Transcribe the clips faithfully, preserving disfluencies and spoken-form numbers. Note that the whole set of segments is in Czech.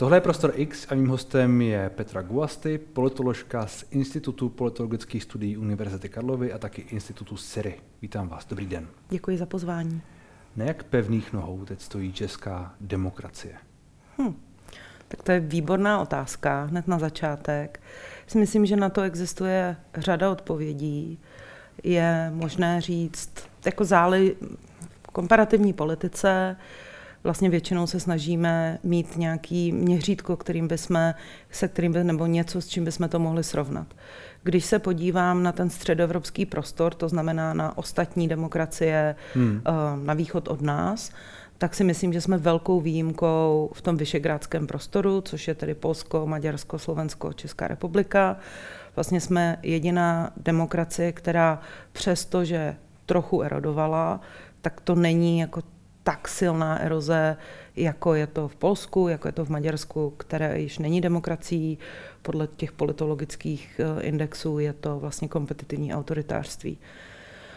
Tohle je Prostor X a mým hostem je Petra Guasti, politoložka z Institutu politologických studií Univerzity Karlovy a taky Institutu Syri. Vítám vás, dobrý den. Děkuji za pozvání. Na jak pevných nohou teď stojí česká demokracie? Hm. Tak to je výborná otázka, hned na začátek. Si myslím, že na to existuje řada odpovědí. Je možné říct, jako záli v komparativní politice, vlastně většinou se snažíme mít nějaký měřítko, kterým bychom, se kterým by, nebo něco, s čím bychom to mohli srovnat. Když se podívám na ten středoevropský prostor, to znamená na ostatní demokracie hmm. na východ od nás, tak si myslím, že jsme velkou výjimkou v tom visegrádském prostoru, což je tedy Polsko, Maďarsko, Slovensko, Česká republika. Vlastně jsme jediná demokracie, která přesto, že trochu erodovala, tak to není jako tak silná eroze, jako je to v Polsku, jako je to v Maďarsku, které již není demokracií. Podle těch politologických indexů je to vlastně kompetitivní autoritářství.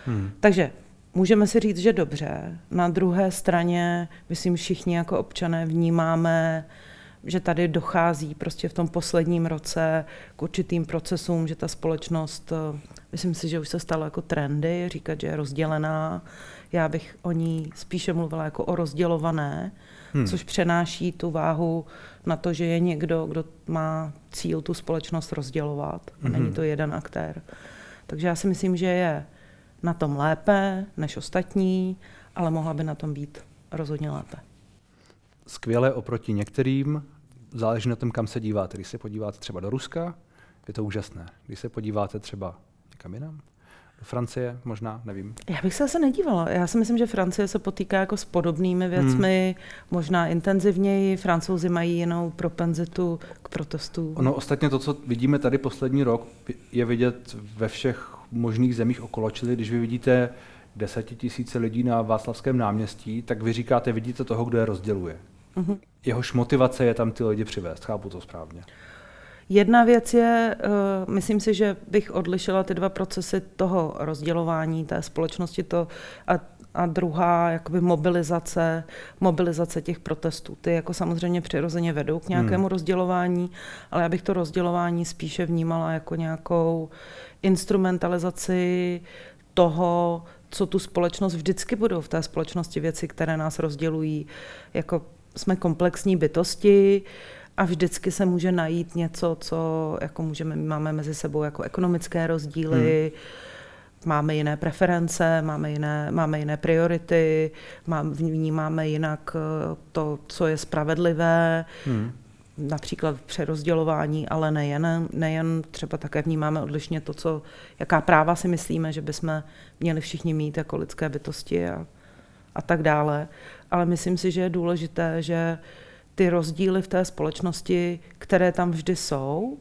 Hmm. Takže můžeme si říct, že dobře. Na druhé straně, myslím, všichni jako občané vnímáme, že tady dochází prostě v tom posledním roce k určitým procesům, že ta společnost, myslím si, že už se stalo jako trendy, říkat, že je rozdělená. Já bych o ní spíše mluvila jako o rozdělované, hmm. což přenáší tu váhu na to, že je někdo, kdo má cíl tu společnost rozdělovat. A není to jeden aktér. Takže já si myslím, že je na tom lépe než ostatní, ale mohla by na tom být rozhodně lépe. Skvěle oproti některým, záleží na tom, kam se díváte. Když se podíváte třeba do Ruska, je to úžasné. Když se podíváte třeba někam jinam, do Francie možná, nevím. Já bych se asi nedívala. Já si myslím, že Francie se potýká jako s podobnými věcmi, hmm. možná intenzivněji. Francouzi mají jinou propenzitu k protestu. Ono ostatně to, co vidíme tady poslední rok, je vidět ve všech možných zemích okolo. Čili když vy vidíte desetitisíce lidí na Václavském náměstí, tak vy říkáte, vidíte toho, kdo je rozděluje. Mm-hmm. Jehož motivace je tam ty lidi přivést, chápu to správně. Jedna věc je, uh, myslím si, že bych odlišila ty dva procesy toho rozdělování té společnosti to a, a druhá jakoby mobilizace, mobilizace těch protestů. Ty jako samozřejmě přirozeně vedou k nějakému mm. rozdělování, ale já bych to rozdělování spíše vnímala jako nějakou instrumentalizaci toho, co tu společnost vždycky budou v té společnosti věci, které nás rozdělují, jako jsme komplexní bytosti a vždycky se může najít něco, co jako můžeme, máme mezi sebou jako ekonomické rozdíly, hmm. máme jiné preference, máme jiné, máme jiné priority, má, vnímáme jinak to, co je spravedlivé, hmm. například přerozdělování, ale nejen, nejen třeba také vnímáme odlišně to, co, jaká práva si myslíme, že bychom měli všichni mít jako lidské bytosti a, a tak dále. Ale myslím si, že je důležité, že ty rozdíly v té společnosti, které tam vždy jsou,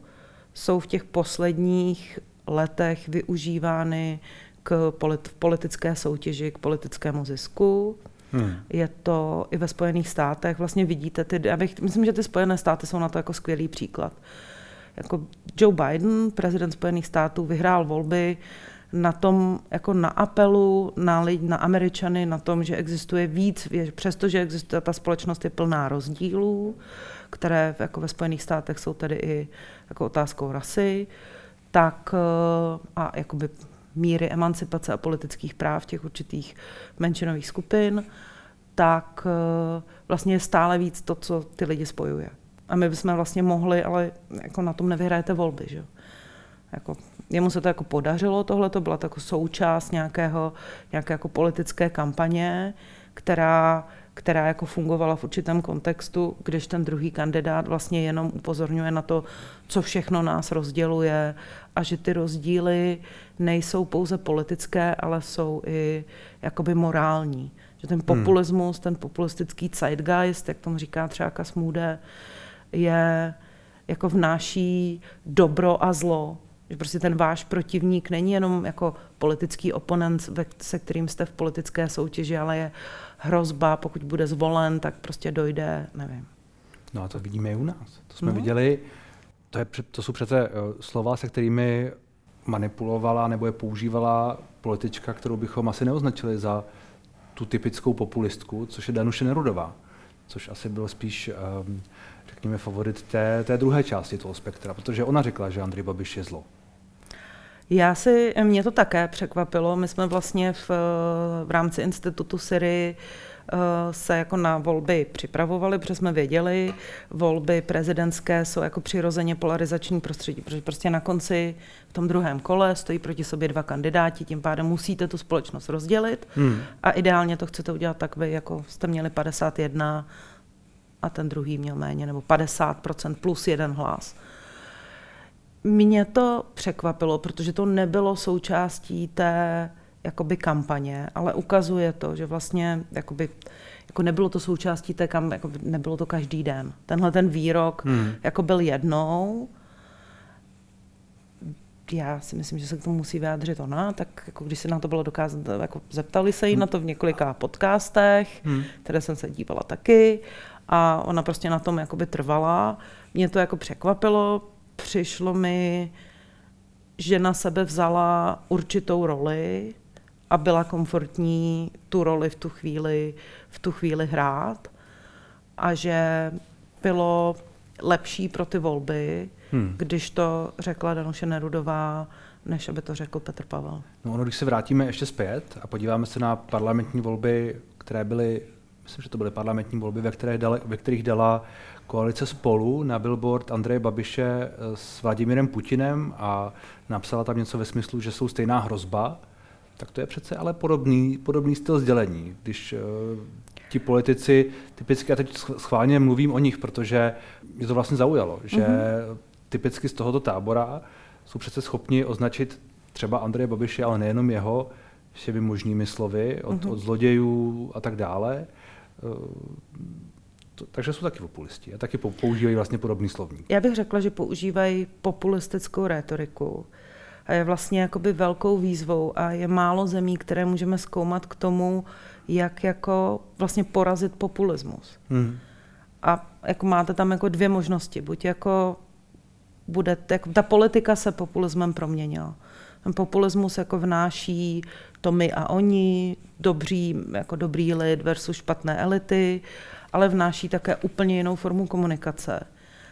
jsou v těch posledních letech využívány k politické soutěži, k politickému zisku. Hmm. Je to i ve Spojených státech. Vlastně vidíte, ty, já bych, myslím, že ty Spojené státy jsou na to jako skvělý příklad. Jako Joe Biden, prezident Spojených států, vyhrál volby na tom, jako na apelu na lidi, na Američany, na tom, že existuje víc, přestože existuje, ta společnost je plná rozdílů, které jako ve Spojených státech jsou tedy i jako otázkou rasy, tak a jakoby míry emancipace a politických práv těch určitých menšinových skupin, tak vlastně je stále víc to, co ty lidi spojuje. A my bychom vlastně mohli, ale jako na tom nevyhrajete volby, že? Jako, jemu se to jako podařilo, tohle to byla jako součást nějakého, nějaké jako politické kampaně, která, která jako fungovala v určitém kontextu, když ten druhý kandidát vlastně jenom upozorňuje na to, co všechno nás rozděluje a že ty rozdíly nejsou pouze politické, ale jsou i jakoby morální. Že ten populismus, hmm. ten populistický zeitgeist, jak tomu říká třeba Kas Mude, je jako vnáší dobro a zlo. Že prostě ten váš protivník není jenom jako politický oponent, se kterým jste v politické soutěži, ale je hrozba, pokud bude zvolen, tak prostě dojde, nevím. No a to vidíme i u nás. To jsme no. viděli, to, je, to jsou přece slova, se kterými manipulovala nebo je používala politička, kterou bychom asi neoznačili za tu typickou populistku, což je Danuše Nerudová. což asi byl spíš, řekněme, favorit té, té druhé části toho spektra, protože ona řekla, že Andrej Babiš je zlo. Já si, mě to také překvapilo. My jsme vlastně v, v rámci Institutu Syri se jako na volby připravovali, protože jsme věděli, volby prezidentské jsou jako přirozeně polarizační prostředí, protože prostě na konci v tom druhém kole stojí proti sobě dva kandidáti, tím pádem musíte tu společnost rozdělit hmm. a ideálně to chcete udělat tak, vy jako jste měli padesát jedna a ten druhý měl méně, nebo padesát procent plus jeden hlas. Mě to překvapilo, protože to nebylo součástí té jakoby kampaně, ale ukazuje to, že vlastně jakoby, jako nebylo to součástí té kampaně, jako nebylo to každý den. Tenhle ten výrok hmm. jako byl jednou. Já si myslím, že se k tomu musí vyjádřit ona, tak jako když se na to bylo dokázat, jako zeptali se jí hmm. na to v několika podcastech, hmm. které jsem se dívala taky a ona prostě na tom jakoby trvala. Mě to jako překvapilo, přišlo mi, že na sebe vzala určitou roli a byla komfortní tu roli v tu chvíli, v tu chvíli hrát a že bylo lepší pro ty volby, hmm. když to řekla Danuše Nerudová, než aby to řekl Petr Pavel. No ono, když se vrátíme ještě zpět a podíváme se na parlamentní volby, které byly, myslím, že to byly parlamentní volby, ve, které dala, ve kterých dala koalice Spolu na billboard Andreje Babiše s Vladimirem Putinem a napsala tam něco ve smyslu, že jsou stejná hrozba, tak to je přece ale podobný, podobný styl sdělení, když uh, ti politici, typicky, já teď schválně mluvím o nich, protože mě to vlastně zaujalo, že mm-hmm. typicky z tohoto tábora jsou přece schopni označit třeba Andreje Babiše, ale nejenom jeho, všemi možnými slovy, od, mm-hmm. od zlodějů a tak dále. Uh, To, takže jsou taky populisti a taky používají vlastně podobný slovník. Já bych řekla, že používají populistickou rétoriku a je vlastně jakoby velkou výzvou a je málo zemí, které můžeme zkoumat k tomu, jak jako vlastně porazit populismus. Hmm. A jako máte tam jako dvě možnosti, buď jako bude, jako ta politika se populismem proměnila. Ten populismus jako vnáší to my a oni, dobří, jako dobrý lid versus špatné elity, ale vnáší také úplně jinou formu komunikace.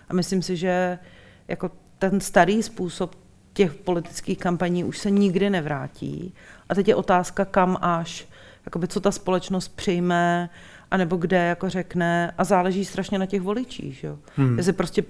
A myslím si, že jako ten starý způsob těch politických kampaní už se nikdy nevrátí. A teď je otázka, kam až, jakoby co ta společnost přijme, anebo kde jako řekne, a záleží strašně na těch voličích. Jo? Hmm. Jestli prostě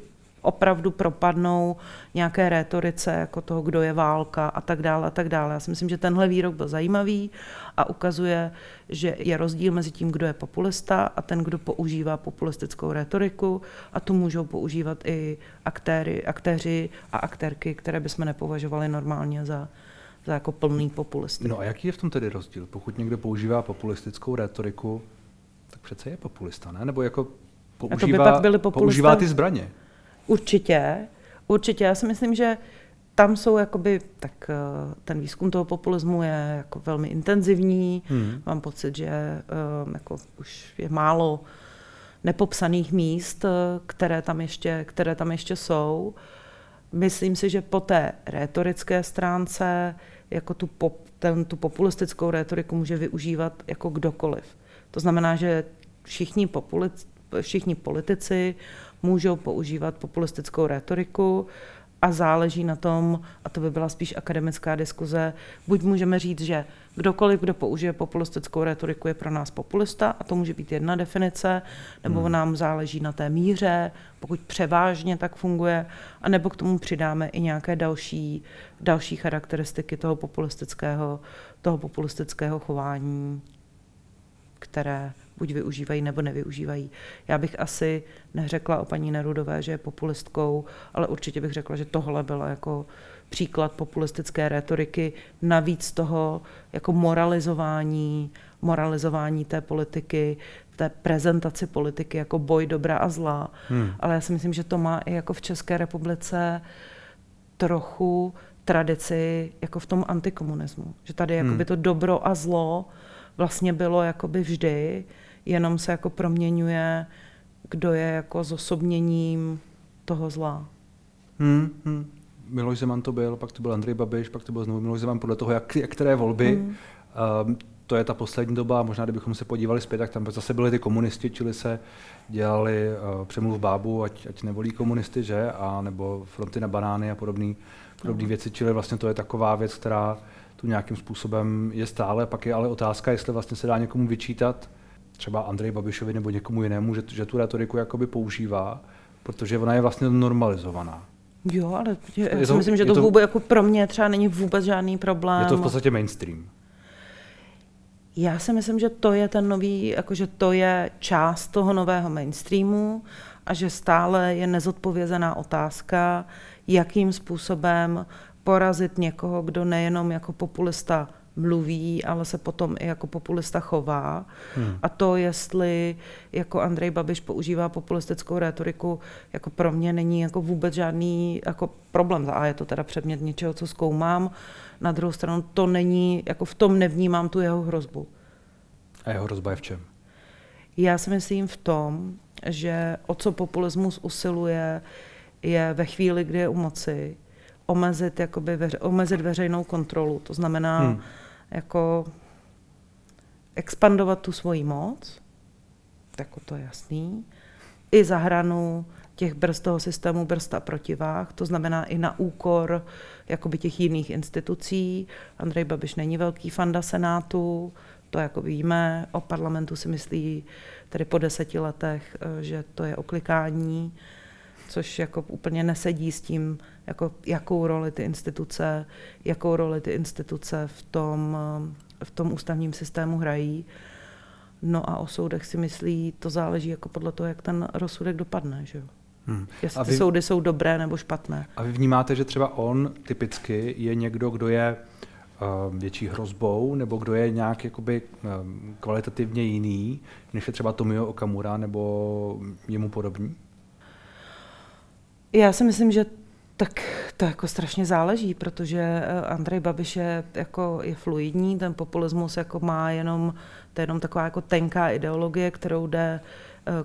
opravdu propadnou nějaké rétorice, jako toho, kdo je válka a tak dále a tak dále. Já si myslím, že tenhle výrok byl zajímavý a ukazuje, že je rozdíl mezi tím, kdo je populista a ten, kdo používá populistickou rétoriku a tu můžou používat i aktéry, aktéři a aktérky, které bychom nepovažovali normálně za, za jako plný populisty. No a jaký je v tom tedy rozdíl? Pokud někdo používá populistickou rétoriku, tak přece je populista, ne? Nebo jako používá, používá ty zbraně? Určitě, určitě. Já si myslím, že tam jsou jakoby, tak ten výzkum toho populismu je jako velmi intenzivní. Hmm. Mám pocit, že jako už je málo nepopsaných míst, které tam ještě, které tam ještě jsou. Myslím si, že po té rétorické stránce jako tu, pop, ten, tu populistickou rétoriku může využívat jako kdokoliv. To znamená, že všichni, populic, všichni politici můžou používat populistickou rétoriku a záleží na tom, a to by byla spíš akademická diskuze, buď můžeme říct, že kdokoliv, kdo použije populistickou rétoriku, je pro nás populista, a to může být jedna definice, nebo hmm. nám záleží na té míře, pokud převážně tak funguje, anebo k tomu přidáme i nějaké další, další charakteristiky toho populistického, toho populistického chování, které buď využívají, nebo nevyužívají. Já bych asi neřekla o paní Nerudové, že je populistkou, ale určitě bych řekla, že tohle byla jako příklad populistické rétoriky, navíc toho jako moralizování, moralizování té politiky, té prezentaci politiky jako boj dobra a zla. Hmm. Ale já si myslím, že to má i jako v České republice trochu tradici jako v tom antikomunismu. Že tady hmm. jakoby to dobro a zlo vlastně bylo jakoby vždy, jenom se jako proměňuje, kdo je jako zosobněním toho zla. Hmm, hmm. Miloš Zeman to byl, pak to byl Andrej Babiš, pak to byl znovu Miloš Zeman podle toho, jak, jak které volby. Hmm. Uh, to je ta poslední doba, možná kdybychom se podívali zpět, tak tam zase byli ty komunisti, čili se dělali uh, přemluv bábu, ať, ať nevolí komunisty, že, a nebo fronty na banány a podobné podobné věci, čili vlastně to je taková věc, která tu nějakým způsobem je stále, pak je ale otázka, jestli vlastně se dá někomu vyčítat, třeba Andreji Babišovi nebo někomu jinému, že, že tu retoriku jakoby používá, protože ona je vlastně normalizovaná. Jo, ale já si to, myslím, že to, to vůbec jako pro mě třeba není vůbec žádný problém. Je to v podstatě mainstream. Já si myslím, že to je ten nový, jakože to je část toho nového mainstreamu a že stále je nezodpovězená otázka, jakým způsobem porazit někoho, kdo nejenom jako populista mluví, ale se potom i jako populista chová. Hmm. A to, jestli jako Andrej Babiš používá populistickou retoriku, jako pro mě není jako vůbec žádný jako problém. A je to teda předmět něčeho, co zkoumám. Na druhou stranu to není, jako v tom nevnímám tu jeho hrozbu. A jeho hrozba je v čem? Já si myslím v tom, že o co populismus usiluje, je ve chvíli, kdy je u moci, omezit, jakoby, veře, omezit veřejnou kontrolu. To znamená hmm. jako expandovat tu svoji moc, jako to je jasný, i za hranu těch brzd toho systému, brzd a protivách, to znamená i na úkor jakoby těch jiných institucí. Andrej Babiš není velký fanda Senátu, to jako víme, o parlamentu si myslí tady po deseti letech, že to je oklikání, což jako úplně nesedí s tím, jako jakou roli ty instituce, jakou roli ty instituce v tom, v tom ústavním systému hrají. No a o soudech si myslí, to záleží jako podle toho, jak ten rozsudek dopadne, že jo. Hmm. Jestli vy, ty soudy jsou dobré nebo špatné. A vy vnímáte, že třeba on typicky je někdo, kdo je uh, větší hrozbou, nebo kdo je nějak jakoby, um, kvalitativně jiný, než je třeba Tomio Okamura nebo jemu podobný? Já si myslím, že tak to jako strašně záleží, protože Andrej Babiš je, jako, je fluidní, ten populismus jako má jenom, to je jenom taková jako tenká ideologie, kterou jde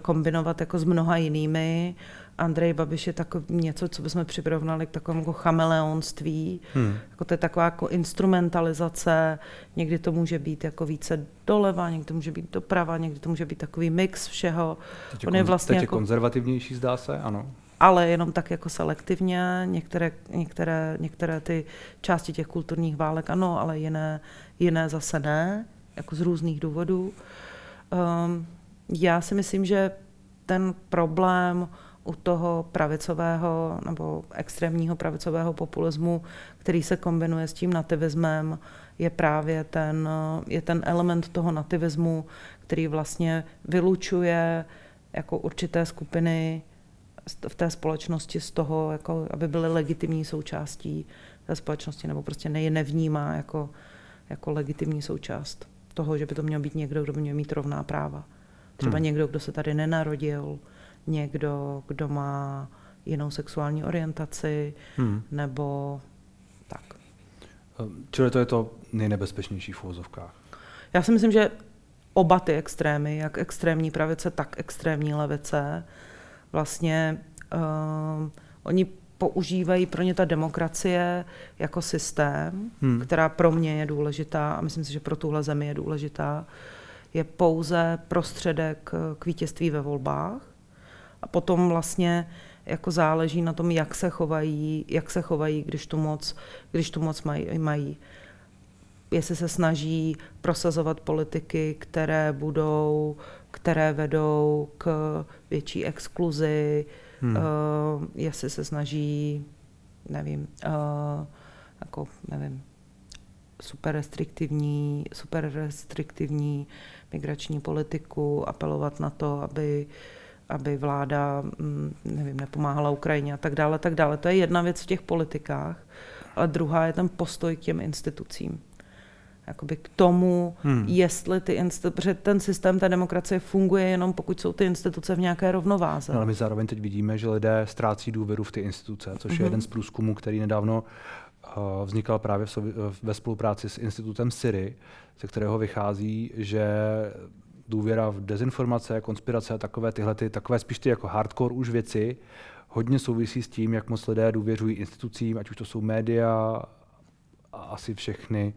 kombinovat jako s mnoha jinými. Andrej Babiš je tako, něco, co bychom přirovnali k takovému jako chameleonství. Hmm. Jako to je taková jako instrumentalizace, někdy to může být jako více doleva, někdy to může být doprava, někdy to může být takový mix všeho. Teď je, On je, vlastně teď je jako konzervativnější, zdá se, ano. Ale jenom tak jako selektivně, některé, některé, některé ty části těch kulturních válek ano, ale jiné, jiné zase ne, jako z různých důvodů. Um, já si myslím, že ten problém u toho pravicového nebo extrémního pravicového populismu, který se kombinuje s tím nativismem, je právě ten, je ten element toho nativismu, který vlastně vylučuje jako určité skupiny v té společnosti z toho, jako, aby byly legitimní součástí té společnosti, nebo prostě ne, nevnímá jako, jako legitimní součást toho, že by to měl být někdo, kdo by měl mít rovná práva. Třeba hmm. někdo, kdo se tady nenarodil, někdo, kdo má jinou sexuální orientaci, hmm. nebo tak. Čili to je to nejnebezpečnější v uvozovkách? Já si myslím, že oba ty extrémy, jak extrémní pravice, tak extrémní levice, vlastně uh, oni používají pro ně ta demokracie jako systém, hmm. která pro mě je důležitá a myslím si, že pro tuhle zemi je důležitá, je pouze prostředek k vítězství ve volbách a potom vlastně jako záleží na tom, jak se chovají, jak se chovají, když tu moc, když tu moc mají, mají. Jestli se snaží prosazovat politiky, které budou, které vedou k větší exkluzi, hmm. uh, jestli se snaží, nevím, uh, jako, nevím, super restriktivní, super restriktivní migrační politiku, apelovat na to, aby, aby vláda, mm, nevím, nepomáhala Ukrajině a tak dále, tak dále. To je jedna věc v těch politikách, ale druhá je ten postoj k těm institucím. Jakoby k tomu, hmm. jestli ty insti- protože ten systém té demokracie funguje jenom pokud jsou ty instituce v nějaké rovnováze. No, ale my zároveň teď vidíme, že lidé ztrácí důvěru v ty instituce, což mm-hmm. je jeden z průzkumů, který nedávno uh, vznikal právě v sovi- ve spolupráci s Institutem Syri, ze kterého vychází, že důvěra v dezinformace, konspirace a takové tyhle, ty, takové spíš ty jako hardcore už věci, hodně souvisí s tím, jak moc lidé důvěřují institucím, ať už to jsou média a asi všechny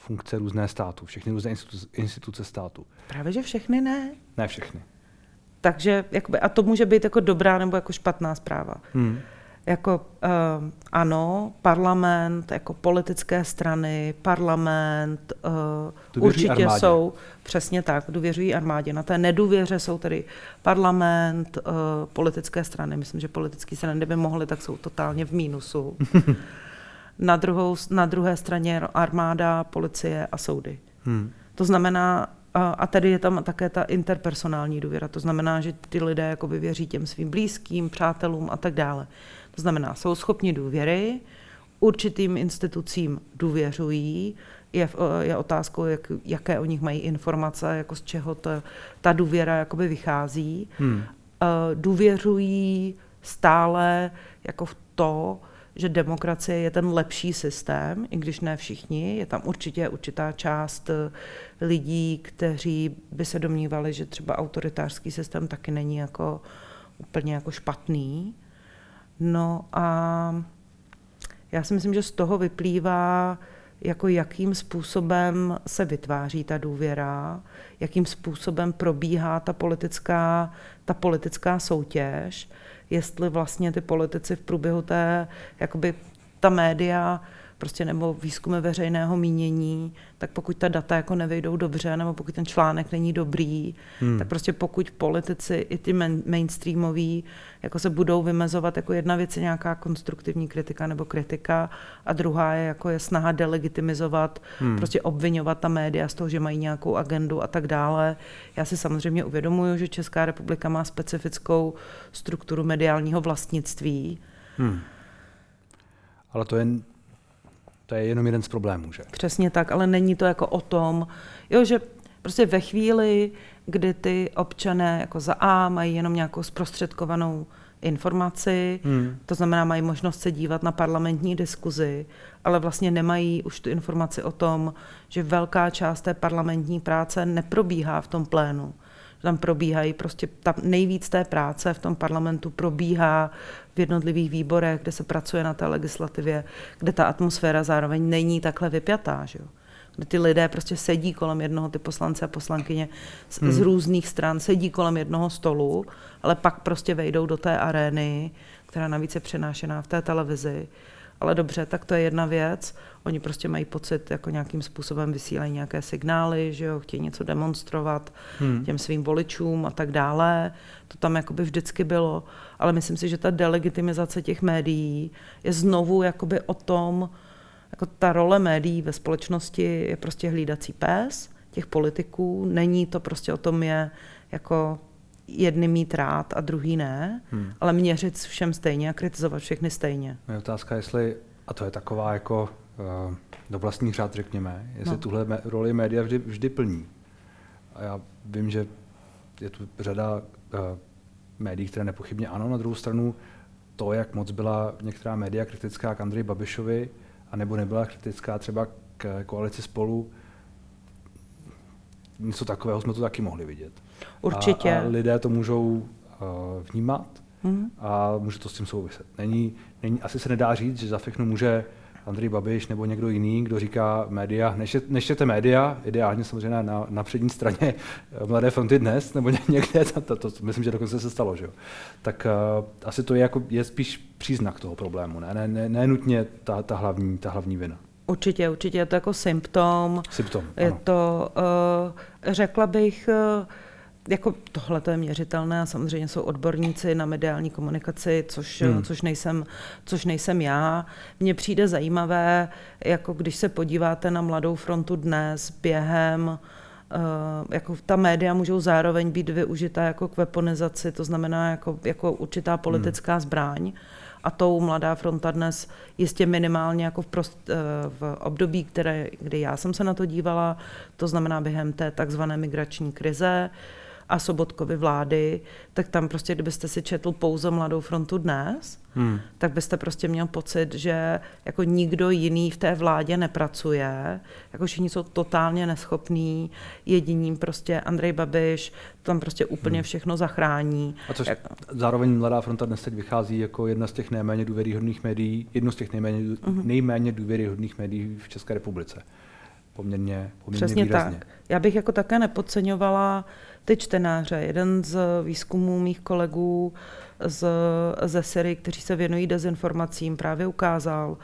funkce různé státu, všechny různé instituce státu. Právě, že všechny ne? Ne všechny. Takže, jakoby, a to může být jako dobrá nebo jako špatná zpráva. Hmm. Jako uh, ano, parlament, jako politické strany, parlament uh, určitě armádě. Jsou, přesně tak, důvěřují armádě. Na té nedůvěře jsou tedy parlament, uh, politické strany, myslím, že politické strany, kdyby mohly, tak jsou totálně v mínusu. Na, druhou, na druhé straně armáda, policie a soudy. Hmm. To znamená, a tady je tam také ta interpersonální důvěra, to znamená, že ty lidé jakoby věří těm svým blízkým, přátelům a tak dále. To znamená, jsou schopni důvěry, určitým institucím důvěřují, je, je otázkou, jak, jaké o nich mají informace, jako z čeho ta, ta důvěra jakoby vychází. Hmm. Důvěřují stále jako v to, že demokracie je ten lepší systém, i když ne všichni. Je tam určitě určitá část lidí, kteří by se domnívali, že třeba autoritářský systém taky není jako úplně jako špatný. No a já si myslím, že z toho vyplývá, jako jakým způsobem se vytváří ta důvěra, jakým způsobem probíhá ta politická, ta politická soutěž, jestli vlastně ty politici v průběhu té, jakoby ta média, prostě nebo výzkumy veřejného mínění, tak pokud ta data jako nevejdou dobře, nebo pokud ten článek není dobrý, hmm. tak prostě pokud politici i ty main- mainstreamoví jako se budou vymezovat, jako jedna věc je nějaká konstruktivní kritika nebo kritika a druhá je, jako je snaha delegitimizovat, hmm. prostě obviňovat ta média z toho, že mají nějakou agendu a tak dále. Já si samozřejmě uvědomuju, že Česká republika má specifickou strukturu mediálního vlastnictví. Hmm. Ale to je... To je jenom jeden z problémů, že? Přesně tak, ale není to jako o tom, jo, že prostě ve chvíli, kdy ty občané jako za A mají jenom nějakou zprostředkovanou informaci, hmm. to znamená mají možnost se dívat na parlamentní diskuzi, ale vlastně nemají už tu informaci o tom, že velká část té parlamentní práce neprobíhá v tom plénu. Tam probíhají prostě, ta nejvíc té práce v tom parlamentu probíhá v jednotlivých výborech, kde se pracuje na té legislativě, kde ta atmosféra zároveň není takhle vypjatá, že jo? Kde ty lidé prostě sedí kolem jednoho, ty poslance a poslankyně z, hmm. z různých stran, sedí kolem jednoho stolu, ale pak prostě vejdou do té arény, která navíc je přenášená v té televizi. Ale dobře, tak to je jedna věc. Oni prostě mají pocit, jako nějakým způsobem vysílají nějaké signály, že jo, chtějí něco demonstrovat hmm. těm svým voličům a tak dále. To tam jakoby vždycky bylo. Ale myslím si, že ta delegitimizace těch médií je znovu jakoby o tom, jako ta role médií ve společnosti je prostě hlídací pes těch politiků. Není to prostě o tom je jako... jedny mít rád a druhý ne, hmm. ale měřit všem stejně a kritizovat všechny stejně. Je otázka, jestli, a to je taková jako uh, do vlastních řád řekněme, jestli no. tuhle me- roli média vždy, vždy plní. A já vím, že je tu řada uh, médií, které nepochybně ano, na druhou stranu to, jak moc byla některá média kritická k Andreji Babišovi, anebo nebyla kritická třeba k koalici Spolu, něco takového jsme to taky mohli vidět. Určitě. A, a lidé to můžou uh, vnímat mm-hmm. a může to s tím souviset. Není, není, asi se nedá říct, že za všechno může Andrej Babiš nebo někdo jiný, kdo říká média, nečtěte média, ideálně samozřejmě na, na přední straně Mladé fronty Dnes, nebo někde, to, to, to, to myslím, že dokonce se stalo, že jo. Tak uh, asi to je, jako, je spíš příznak toho problému, ne, ne, ne, ne nutně ta, ta, hlavní, ta hlavní vina. Určitě, určitě je to jako symptom. Symptom, ano. Je to, uh, řekla bych, uh, jako tohle to je měřitelné a samozřejmě jsou odborníci na mediální komunikaci, což, hmm. což, nejsem, což nejsem já. Mně přijde zajímavé, jako když se podíváte na Mladou frontu Dnes během, uh, jako ta média můžou zároveň být využita jako k weaponizaci, to znamená jako, jako určitá politická hmm. zbraň. A tou Mladá fronta Dnes jistě minimálně jako v, prost, v období, které, kdy já jsem se na to dívala, to znamená během té takzvané migrační krize a Sobotkovy vlády, tak tam prostě, kdybyste si četl pouze Mladou frontu Dnes, hmm. tak byste prostě měl pocit, že jako nikdo jiný v té vládě nepracuje, jako všichni jsou totálně neschopní, jediným prostě Andrej Babiš tam prostě úplně hmm. všechno zachrání. A což zároveň Mladá fronta Dnes teď vychází jako jedna z těch nejméně důvěryhodných médií, jedno z těch nejméně, hmm. nejméně důvěryhodných médií v České republice. poměrně, poměrně Přesně výrazně. Tak. Já bych jako také nepodceňovala ty čtenáře. Jeden z výzkumů mých kolegů z, ze Syrii, kteří se věnují dezinformacím, právě ukázal,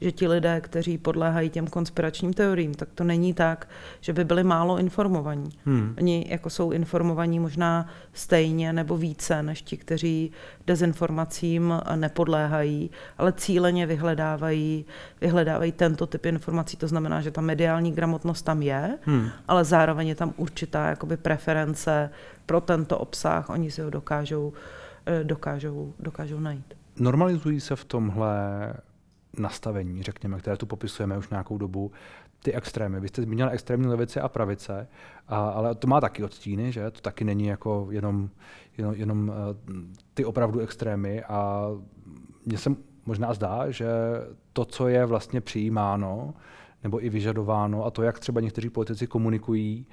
že ti lidé, kteří podléhají těm konspiračním teoriím, tak to není tak, že by byli málo informovaní. Hmm. Oni jako jsou informovaní možná stejně nebo více než ti, kteří dezinformacím nepodléhají, ale cíleně vyhledávají, vyhledávají tento typ informací. To znamená, že ta mediální gramotnost tam je, hmm. ale zároveň je tam určitá jakoby preference pro tento obsah. Oni si ho dokážou, dokážou, dokážou najít. Normalizují se v tomhle nastavení, řekněme, které tu popisujeme už nějakou dobu, ty extrémy. Vy jste zmínila extrémní levice a pravice, a, ale to má taky odstíny, že? To taky není jako jenom, jenom, jenom ty opravdu extrémy a mně se možná zdá, že to, co je vlastně přijímáno nebo i vyžadováno a to, jak třeba někteří politici komunikují,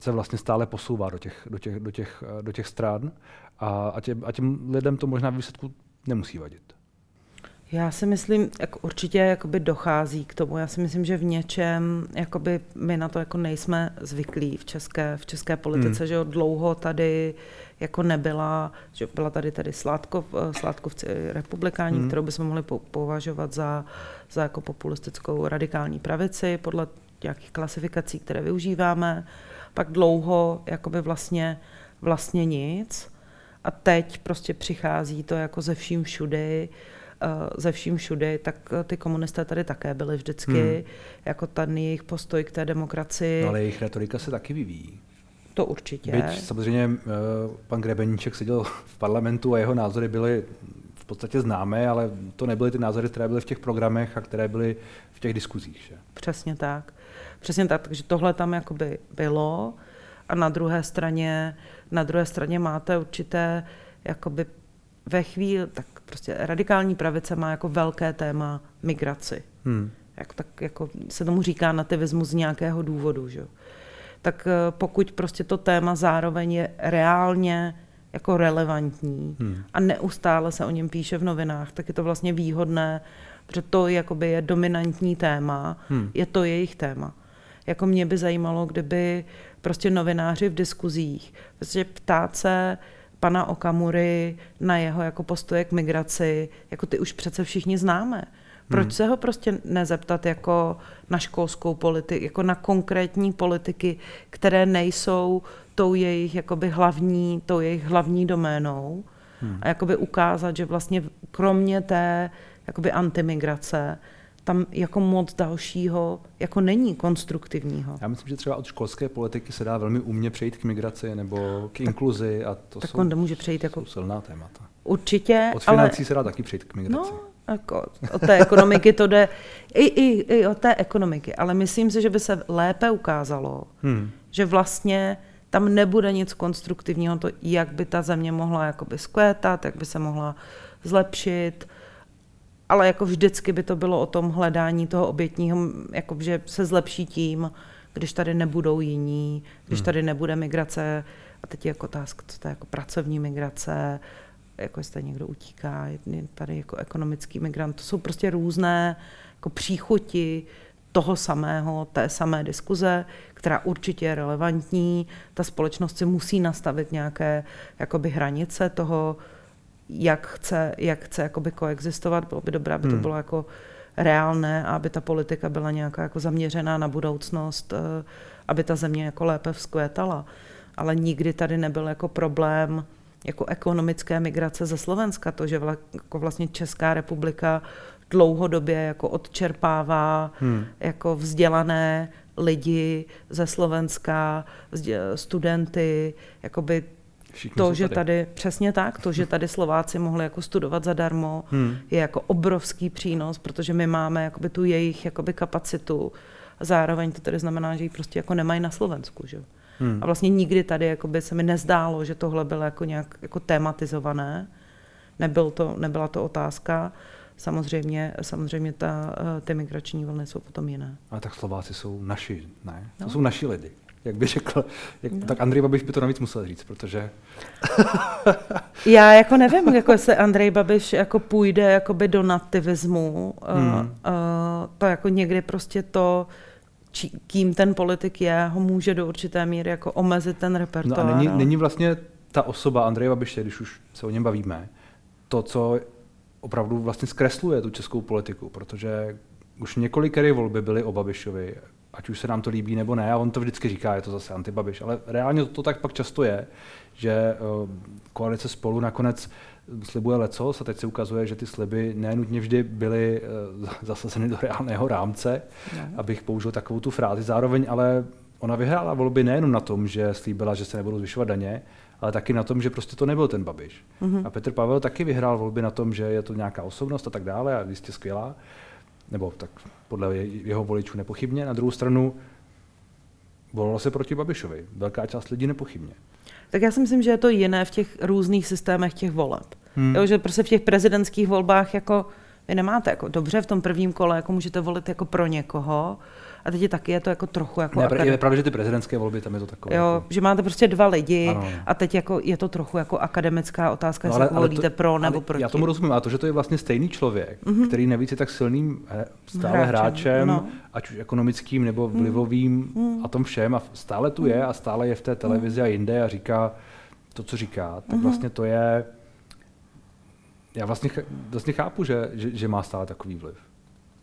se vlastně stále posouvá do těch, do těch, do těch, do těch stran a, a, tě, a těm lidem to možná v výsledku nemusí vadit. Já si myslím, jak určitě jakoby dochází k tomu. Já si myslím, že v něčem jakoby my na to jako nejsme zvyklí v české, v české politice, hmm. že dlouho tady jako nebyla, že byla tady tady Sládkov, Sládkovci republikáni, hmm. kterou bychom mohli považovat za, za jako populistickou radikální pravici podle nějakých klasifikací, které využíváme. Pak dlouho jakoby vlastně, vlastně nic a teď prostě přichází to jako ze vším všudy, ze vším všudy, tak ty komunisté tady také byli vždycky, hmm. jako ten jejich postoj k té demokracii. No ale jejich retorika se taky vyvíjí. To určitě. Byť samozřejmě pan Grebeníček seděl v parlamentu a jeho názory byly v podstatě známé, ale to nebyly ty názory, které byly v těch programech a které byly v těch diskuzích. Že? Přesně tak. Přesně tak, takže tohle tam jakoby bylo a na druhé straně, na druhé straně máte určité jakoby ve chvíli, tak prostě radikální pravice má jako velké téma migraci. Hmm. Jako, tak, jako se tomu říká nativismus z nějakého důvodu. Že? Tak pokud prostě to téma zároveň je reálně jako relevantní hmm. a neustále se o něm píše v novinách, tak je to vlastně výhodné, protože to jakoby je dominantní téma, hmm. je to jejich téma. Jako mě by zajímalo, kdyby prostě novináři v diskuzích prostě ptát se pana Okamury na jeho jako postoje k migraci, jako ty už přece všichni známe. Proč hmm. se ho prostě nezeptat jako na školskou politiku, jako na konkrétní politiky, které nejsou tou jejich jakoby hlavní, tou jejich hlavní doménou hmm. a jakoby ukázat, že vlastně kromě té jakoby antimigrace tam jako moc dalšího jako není konstruktivního. Já myslím, že třeba od školské politiky se dá velmi umně přejít k migraci nebo k tak, inkluzi a to tak jsou, on to může přejít jako silná témata. Určitě. Od financí ale se dá taky přejít k migraci. No, jako od té ekonomiky to jde. I, i, i od té ekonomiky. Ale myslím si, že by se lépe ukázalo, hmm. že vlastně tam nebude nic konstruktivního, to, jak by ta země mohla jakoby zkvétat, jak by se mohla zlepšit. Ale jako vždycky by to bylo o tom hledání toho obětního, jako že se zlepší tím, když tady nebudou jiní, když tady nebude migrace. A teď je jako otázka, co to je jako pracovní migrace, jako jestli někdo utíká, tady jako ekonomický migrant. To jsou prostě různé jako příchuti toho samého, té samé diskuze, která určitě je relevantní. Ta společnost si musí nastavit nějaké jakoby hranice toho, jak chce, jak chce jakoby koexistovat. Bylo by dobré, aby to bylo jako reálné a aby ta politika byla nějaká jako zaměřená na budoucnost, aby ta země jako lépe vzkvétala. Ale nikdy tady nebyl jako problém jako ekonomické migrace ze Slovenska, to, že vlastně Česká republika dlouhodobě jako odčerpává hmm. jako vzdělané lidi ze Slovenska, studenty, jakoby všichni to, že tady. tady, přesně tak, to, že tady Slováci mohli jako studovat zadarmo, hmm. je jako obrovský přínos, protože my máme jakoby tu jejich jakoby kapacitu a zároveň to tedy znamená, že ji prostě jako nemají na Slovensku. Že? Hmm. A vlastně nikdy tady jakoby se mi nezdálo, že tohle bylo jako nějak jako tematizované, nebyl to, nebyla to otázka. Samozřejmě, samozřejmě ta, ty migrační vlny jsou potom jiné. Ale tak Slováci jsou naši, ne? No. To jsou naši lidi. Jak by řekl, jak, no. tak Andrej Babiš by to navíc musel říct, protože... Já jako nevím, jako jestli Andrej Babiš jako půjde jakoby do nativismu, hmm. uh, uh, to jako někdy prostě to, či, kým ten politik je, ho může do určité míry jako omezit ten repertoár. No a není, není vlastně ta osoba Andreje Babiše, když už se o něm bavíme, to, co opravdu vlastně zkresluje tu českou politiku, protože už několikeré volby byly o Babišovi, ať už se nám to líbí nebo ne, a on to vždycky říká, je to zase antibabiš, ale reálně to, to tak pak často je, že koalice Spolu nakonec slibuje lecos a teď se ukazuje, že ty sliby nenutně vždy byly zasazeny do reálného rámce, ne. abych použil takovou tu frázi. Zároveň ale ona vyhrála volby nejenom na tom, že slíbila, že se nebudou zvyšovat daně, ale taky na tom, že prostě to nebyl ten Babiš. Mm-hmm. A Petr Pavel taky vyhrál volby na tom, že je to nějaká osobnost a tak dále a jistě skvělá, nebo tak podle jeho voličů nepochybně. Na druhou stranu volalo se proti Babišovi. Velká část lidí nepochybně. Tak já si myslím, že je to jiné v těch různých systémech těch voleb. Hmm. Jo, že prostě v těch prezidentských volbách jako vy nemáte jako dobře v tom prvním kole, jako můžete volit jako pro někoho. A teď je taky je to jako trochu jako... Ne, je právě, že ty prezidentské volby, tam je to takové. Jo, jako... že máte prostě dva lidi ano. a teď jako je to trochu jako akademická otázka, no, jestli volíte pro nebo proti. Já tomu rozumím, a to, že to je vlastně stejný člověk, mm-hmm. který navíc je tak silným stále hráčem, hráčem no. ať už ekonomickým nebo vlivovým mm. a tom všem a stále tu je a stále je v té televizi mm. a jinde a říká to, co říká, tak mm-hmm. vlastně to je... Já vlastně, vlastně chápu, že, že, že má stále takový vliv.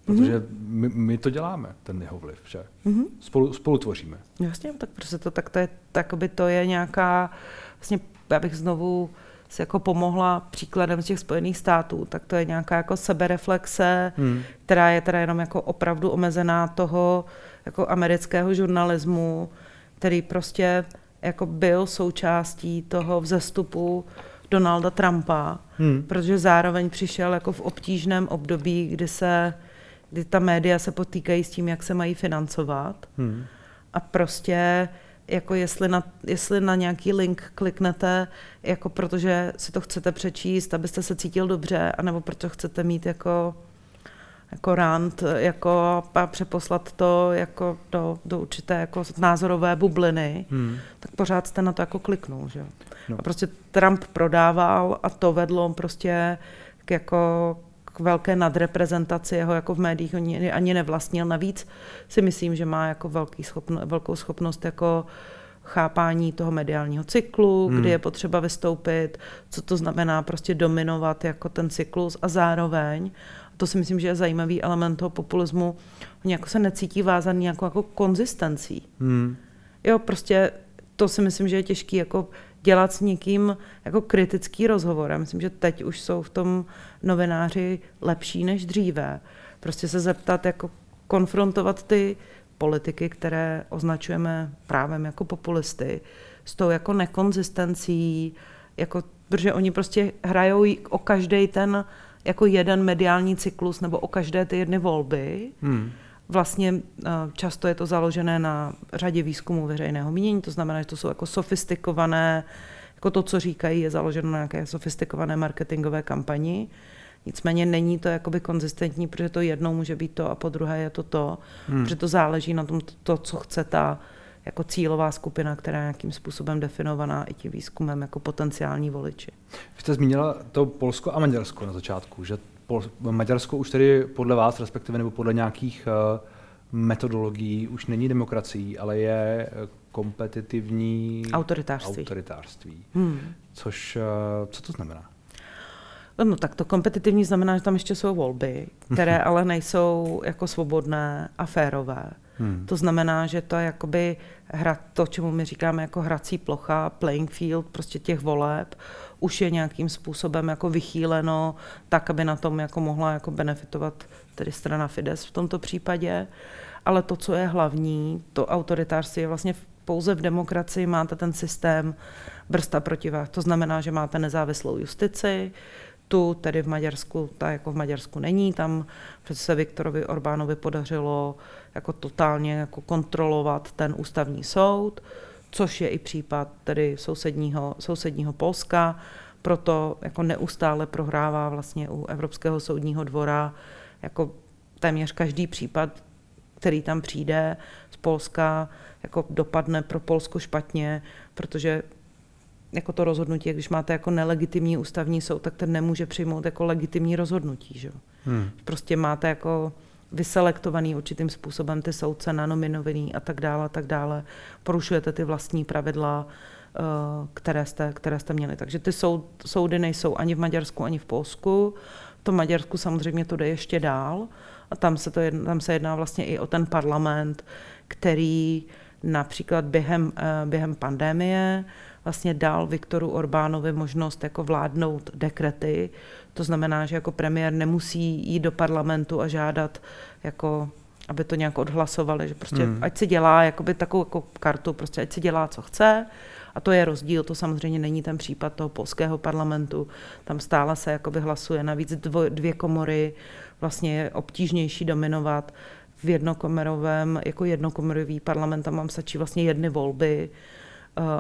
Protože my, my to děláme, ten jeho vliv, že? Mm-hmm. Spolu, spolu tvoříme. Jasně, tak prostě to, tak to je, tak by to je nějaká, vlastně já bych znovu si jako pomohla příkladem z těch Spojených států, tak to je nějaká jako sebereflexe, mm. která je teda jenom jako opravdu omezená toho jako amerického žurnalismu, který prostě jako byl součástí toho vzestupu Donalda Trumpa, mm. protože zároveň přišel jako v obtížném období, kdy se kdy ta média se potýkají s tím, jak se mají financovat. Hmm. A prostě, jako jestli na, jestli na nějaký link kliknete, jako protože si to chcete přečíst, abyste se cítil dobře, anebo protože chcete mít jako, jako rant jako, a přeposlat to jako do, do určité jako názorové bubliny, hmm. tak pořád jste na to jako kliknul. Že? No. A prostě Trump prodával a to vedlo prostě k jako... k velké nadreprezentaci jeho jako v médiích, on ani nevlastnil. Navíc si myslím, že má jako velký schopno, velkou schopnost jako chápání toho mediálního cyklu, hmm. kdy je potřeba vystoupit, co to znamená prostě dominovat jako ten cyklus a zároveň, to si myslím, že je zajímavý element toho populismu, on jako se necítí vázaný nějakou jako konzistencí. Hmm. Jo, prostě to si myslím, že je těžký jako dělat s někým jako kritický rozhovor. Já myslím, že teď už jsou v tom novináři lepší než dříve. Prostě se zeptat, jako konfrontovat ty politiky, které označujeme právem jako populisty, s tou jako nekonzistencí, jako, protože oni prostě hrajou o každý ten jako jeden mediální cyklus nebo o každé ty jedny volby. Hmm. Vlastně často je to založené na řadě výzkumů veřejného mínění, to znamená, že to jsou jako sofistikované, jako to, co říkají, je založeno na nějaké sofistikované marketingové kampani. Nicméně není to jakoby konzistentní, protože to jednou může být to a po druhé je to to, hmm. protože to záleží na tom, to, co chce ta jako cílová skupina, která je nějakým způsobem definovaná i tím výzkumem jako potenciální voliči. Vy jste zmínila to Polsko a Maďarsko na začátku, že Maďarsko už tedy podle vás, respektive nebo podle nějakých metodologií, už není demokracií, ale je kompetitivní autoritářství. autoritářství. Hmm. Což, co to znamená? No tak to kompetitivní znamená, že tam ještě jsou volby, které ale nejsou jako svobodné a férové. Hmm. To znamená, že to je jakoby hra, to, čemu my říkáme jako hrací plocha, playing field, prostě těch voleb, už je nějakým způsobem jako vychýleno tak, aby na tom jako mohla jako benefitovat tedy strana Fidesz v tomto případě. Ale to, co je hlavní, to autoritářství je vlastně pouze v demokracii máte ten systém brzda protivah. To znamená, že máte nezávislou justici, tu tedy v Maďarsku, ta jako v Maďarsku není, tam přece se Viktorovi Orbánovi podařilo jako totálně jako kontrolovat ten ústavní soud, což je i případ tedy sousedního, sousedního Polska, proto jako neustále prohrává vlastně u Evropského soudního dvora jako téměř každý případ, který tam přijde z Polska, jako dopadne pro Polsko špatně, protože jako to rozhodnutí, když máte jako nelegitimní ústavní soud, tak ten nemůže přijmout jako legitimní rozhodnutí, že? Hmm. Prostě máte jako vyselektovaný určitým způsobem ty soudce, nanominovaný a tak dále, a tak dále. Porušujete ty vlastní pravidla, které jste, které jste měli. Takže ty soud, soudy nejsou ani v Maďarsku, ani v Polsku. V tom Maďarsku samozřejmě to jde ještě dál. A tam se, to jedná, tam se jedná vlastně i o ten parlament, který například během, během pandemie vlastně dal Viktoru Orbánovi možnost jako vládnout dekrety. To znamená, že jako premiér nemusí jít do parlamentu a žádat, jako, aby to nějak odhlasovali, že prostě mm. ať si dělá jakoby takovou jako kartu, prostě ať si dělá, co chce. A to je rozdíl, to samozřejmě není ten případ toho polského parlamentu. Tam stále se jakoby hlasuje. Navíc dvoj, dvě komory vlastně je obtížnější dominovat. V jednokomorovém, jako jednokomorový parlament, tam mám stačí vlastně jedny volby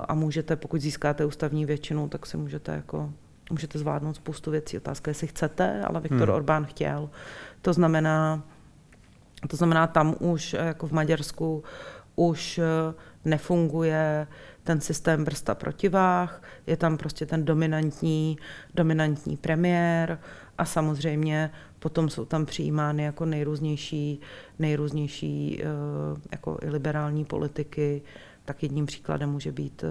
a můžete, pokud získáte ústavní většinu, tak si můžete jako můžete zvládnout spoustu věcí. Otázka, jestli chcete, ale Viktor hmm. Orbán chtěl. To znamená, to znamená, tam už jako v Maďarsku už nefunguje ten systém vrsta protiváh, je tam prostě ten dominantní, dominantní premiér a samozřejmě potom jsou tam přijímány jako nejrůznější, nejrůznější jako i liberální politiky. Tak jedním příkladem může být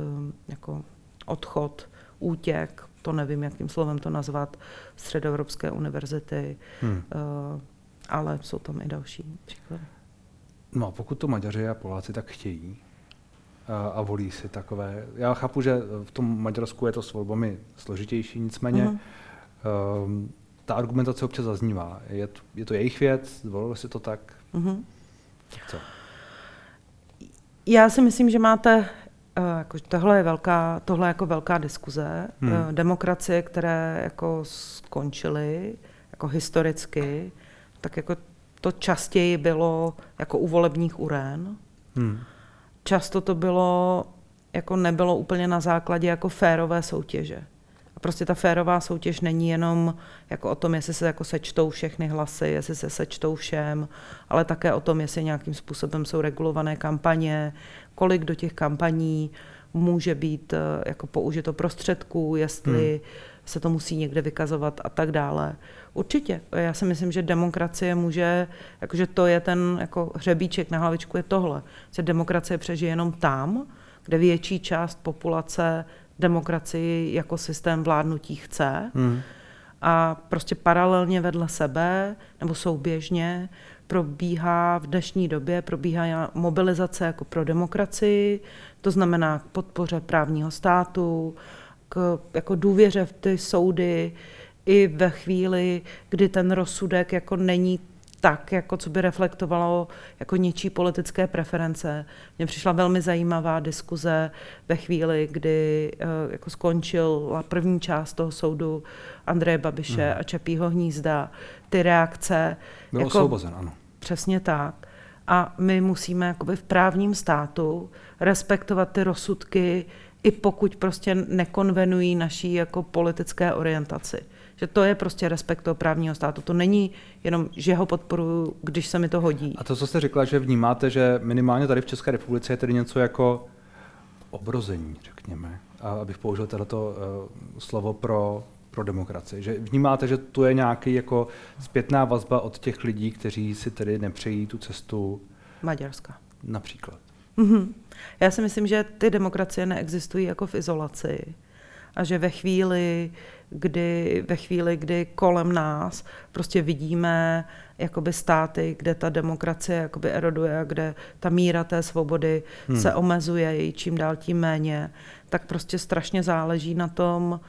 jako odchod, útěk, to nevím, jakým slovem to nazvat, Středoevropské univerzity, hmm. ale jsou tam i další příklady. No a pokud to Maďaři a Poláci tak chtějí a, a volí si takové, já chápu, že v tom Maďarsku je to s volbami složitější, nicméně uh-huh. um, ta argumentace občas zaznívá. Je to, je to jejich věc, volilo si to tak? Uh-huh. Co? Já si myslím, že máte, jako, tohle je velká, tohle je jako velká diskuze. Hmm. Demokracie, které jako skončily jako historicky, tak jako to častěji bylo jako u volebních uren. Hmm. Často to bylo, jako nebylo úplně na základě jako férové soutěže. A prostě ta férová soutěž není jenom jako o tom, jestli se jako sečtou všechny hlasy, jestli se sečtou všem, ale také o tom, jestli nějakým způsobem jsou regulované kampaně, kolik do těch kampaní může být jako použito prostředků, jestli hmm. se to musí někde vykazovat a tak dále. Určitě. Já si myslím, že demokracie může, jakože to je ten jako hřebíček na hlavičku, je tohle. Že demokracie přežije jenom tam, kde větší část populace demokracii jako systém vládnutí chce. Hmm. A prostě paralelně vedle sebe nebo souběžně probíhá v dnešní době probíhá mobilizace jako pro demokracii, to znamená k podpoře právního státu, k jako důvěře v ty soudy i ve chvíli, kdy ten rozsudek jako není tak, jako co by reflektovalo jako něčí politické preference. Mně přišla velmi zajímavá diskuze ve chvíli, kdy jako skončila první část toho soudu Andreje Babiše hmm. a Čapího hnízda. Ty reakce... Byl jako, osvobozen, ano. Přesně tak. A my musíme jakoby v právním státu respektovat ty rozsudky, i pokud prostě nekonvenují naší jako politické orientaci. Že to je prostě respekt toho právního státu. To není jenom, že ho podporuju, když se mi to hodí. A to, co jste řekla, že vnímáte, že minimálně tady v České republice je tedy něco jako obrození, řekněme, a abych použil tohleto uh, slovo pro, pro demokracii. Že vnímáte, že tu je nějaký jako zpětná vazba od těch lidí, kteří si tedy nepřejí tu cestu Maďarska. Například. Mm-hmm. Já si myslím, že ty demokracie neexistují jako v izolaci a že ve chvíli, kdy, ve chvíli, kdy kolem nás prostě vidíme jakoby státy, kde ta demokracie jakoby eroduje a kde ta míra té svobody hmm. se omezuje její čím dál tím méně, tak prostě strašně záleží na tom,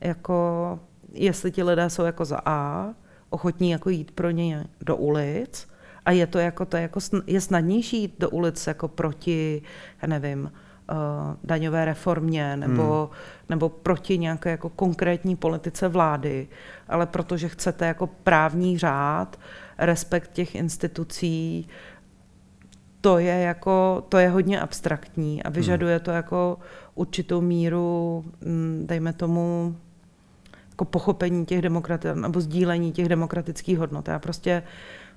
jako, jestli ti lidé jsou jako za A, ochotní jako jít pro ně do ulic, a je to jako to je jako je snadnější jít do ulic jako proti, já nevím, uh, daňové reformě nebo hmm. nebo proti nějaké jako konkrétní politice vlády, ale protože chcete jako právní řád, respekt těch institucí, to je jako to je hodně abstraktní a vyžaduje hmm. to jako určitou míru, dejme tomu jako pochopení těch demokratických nebo sdílení těch demokratických hodnot. Já prostě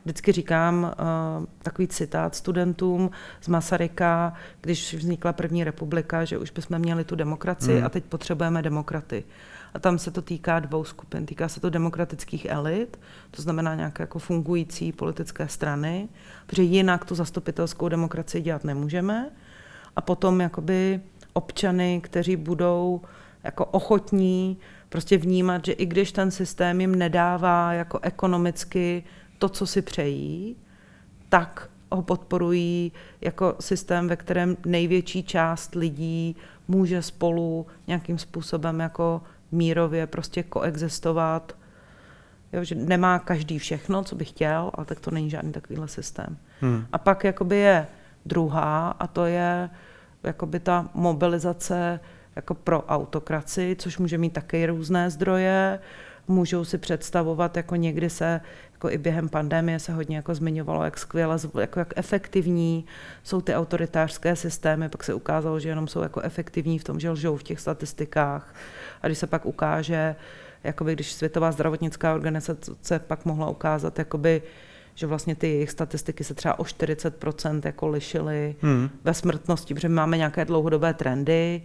vždycky říkám uh, takový citát studentům z Masaryka, když vznikla první republika, že už bychom měli tu demokracii mm. a teď potřebujeme demokraty. a tam se to týká dvou skupin. Týká se to demokratických elit, to znamená nějaké jako fungující politické strany, protože jinak tu zastupitelskou demokracii dělat nemůžeme. A potom jakoby občany, kteří budou jako ochotní prostě vnímat, že i když ten systém jim nedává jako ekonomicky to, co si přejí, tak ho podporují jako systém, ve kterém největší část lidí může spolu nějakým způsobem jako mírově prostě koexistovat. Jo, že nemá každý všechno, co by chtěl, ale tak to není žádný takovýhle systém. Hmm. A pak jakoby je druhá, a to je jakoby ta mobilizace jako pro autokraci, což může mít také různé zdroje. Můžou si představovat, jako někdy se jako i během pandemie se hodně jako zmiňovalo, jak skvěle, jako jak efektivní jsou ty autoritářské systémy, pak se ukázalo, že jenom jsou jako efektivní v tom, že lžou v těch statistikách. A když se pak ukáže, jakoby když Světová zdravotnická organizace pak mohla ukázat, jakoby, že vlastně ty jejich statistiky se třeba o čtyřicet procent jako lišily hmm. ve smrtnosti, protože máme nějaké dlouhodobé trendy.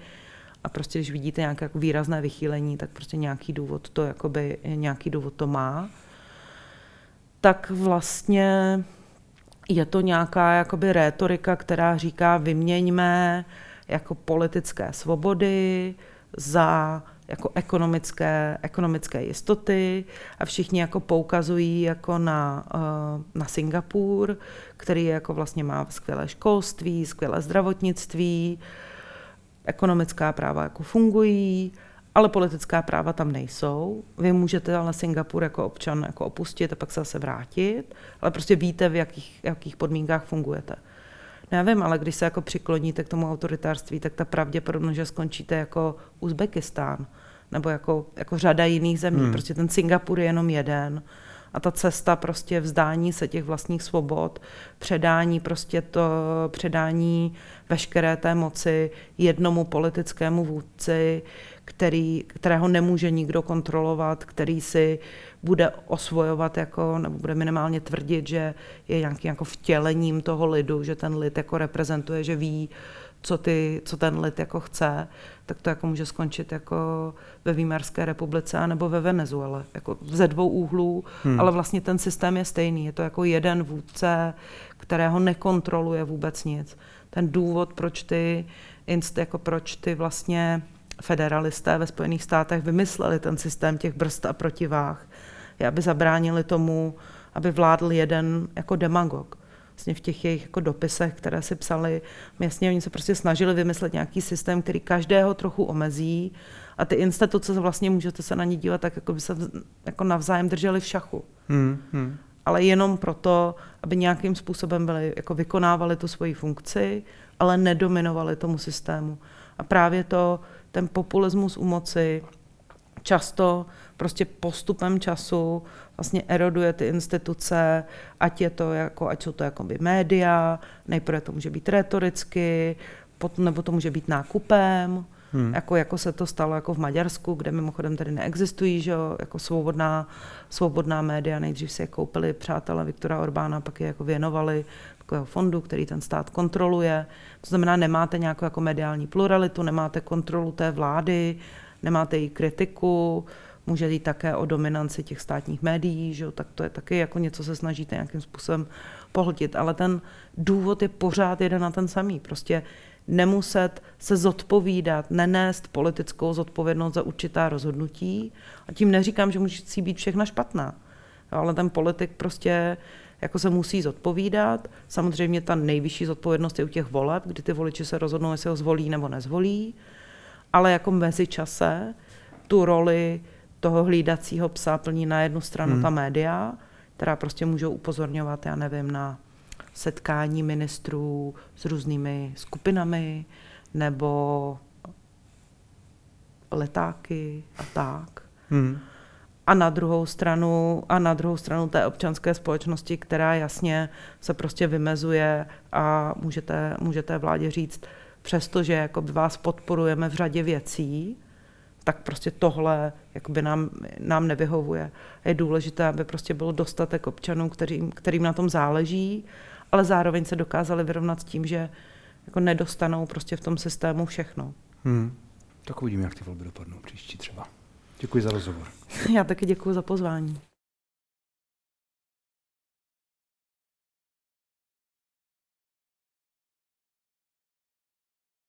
A prostě, když vidíte nějaké jako výrazné vychýlení, tak prostě nějaký důvod to, jakoby, nějaký důvod to má. Tak vlastně je to nějaká jakoby rétorika, která říká, vyměňme jako politické svobody za jako ekonomické, ekonomické jistoty, a všichni jako poukazují jako na, na Singapur, který jako vlastně má skvělé školství, skvělé zdravotnictví, ekonomická práva jako fungují, ale politická práva tam nejsou. Vy můžete ale Singapur jako občan jako opustit a pak se zase vrátit, ale prostě víte, v jakých, jakých podmínkách fungujete. Nevím, ale když se jako přikloníte k tomu autoritárství, tak ta pravděpodobnost, že skončíte jako Uzbekistán nebo jako, jako řada jiných zemí. Hmm. Prostě ten Singapur je jenom jeden a ta cesta prostě vzdání se těch vlastních svobod, předání prostě to, předání veškeré té moci jednomu politickému vůdci, který, kterého nemůže nikdo kontrolovat, který si bude osvojovat jako, nebo bude minimálně tvrdit, že je nějakým jako vtělením toho lidu, že ten lid jako reprezentuje, že ví, co, ty, co ten lid jako chce, tak to jako může skončit jako ve Výmarské republice anebo ve Venezuele. Jako ze dvou úhlů, hmm. ale vlastně ten systém je stejný. Je to jako jeden vůdce, kterého nekontroluje vůbec nic. Ten důvod, proč ty, jako proč ty vlastně federalisté ve Spojených státech vymysleli ten systém těch brzd a protivách, je, aby zabránili tomu, aby vládl jeden jako demagog. Vlastně v těch jejich jako dopisech, které si psali, jasně, oni se prostě snažili vymyslet nějaký systém, který každého trochu omezí, a ty instituce vlastně můžete se na ně dívat tak, jako by se jako navzájem drželi v šachu. Hmm, hmm. Ale jenom proto, aby nějakým způsobem byli, jako vykonávali tu svoji funkci, ale nedominovali tomu systému. A právě to, ten populismus u moci často prostě postupem času vlastně eroduje ty instituce, ať, je to jako, ať jsou to jako by média, nejprve to může být retoricky, potom, nebo to může být nákupem, hmm. jako, jako se to stalo jako v Maďarsku, kde mimochodem tady neexistují, že jako svobodná, svobodná média, nejdřív si je koupili přátelé Viktora Orbána, pak je jako věnovali takového fondu, který ten stát kontroluje. To znamená, nemáte nějakou jako mediální pluralitu, nemáte kontrolu té vlády, nemáte její kritiku, může jít také o dominanci těch státních médií, že? Tak to je taky jako něco, se snažíte nějakým způsobem pohltit. Ale ten důvod je pořád jeden a ten samý. Prostě nemuset se zodpovídat, nenést politickou zodpovědnost za určitá rozhodnutí. A tím neříkám, že musí být všechna špatná. Jo, ale ten politik prostě jako se musí zodpovídat. Samozřejmě ta nejvyšší zodpovědnost je u těch voleb, kdy ty voliči se rozhodnou, jestli ho zvolí nebo nezvolí. Ale jako mezičase tu roli toho hlídacího psa plní na jednu stranu hmm. ta média, která prostě můžou upozorňovat, já nevím, na setkání ministrů s různými skupinami nebo letáky a tak. Hmm. A na druhou stranu, a na druhou stranu té občanské společnosti, která jasně se prostě vymezuje a můžete, můžete vládě říct, přestože jako vás podporujeme v řadě věcí, tak prostě tohle jakoby nám, nám nevyhovuje. Je důležité, aby prostě bylo dostatek občanů, kterým, kterým na tom záleží, ale zároveň se dokázali vyrovnat s tím, že jako nedostanou prostě v tom systému všechno. Hmm. Tak uvidíme, jak ty volby dopadnou příští třeba. Děkuji za rozhovor. Já taky děkuji za pozvání.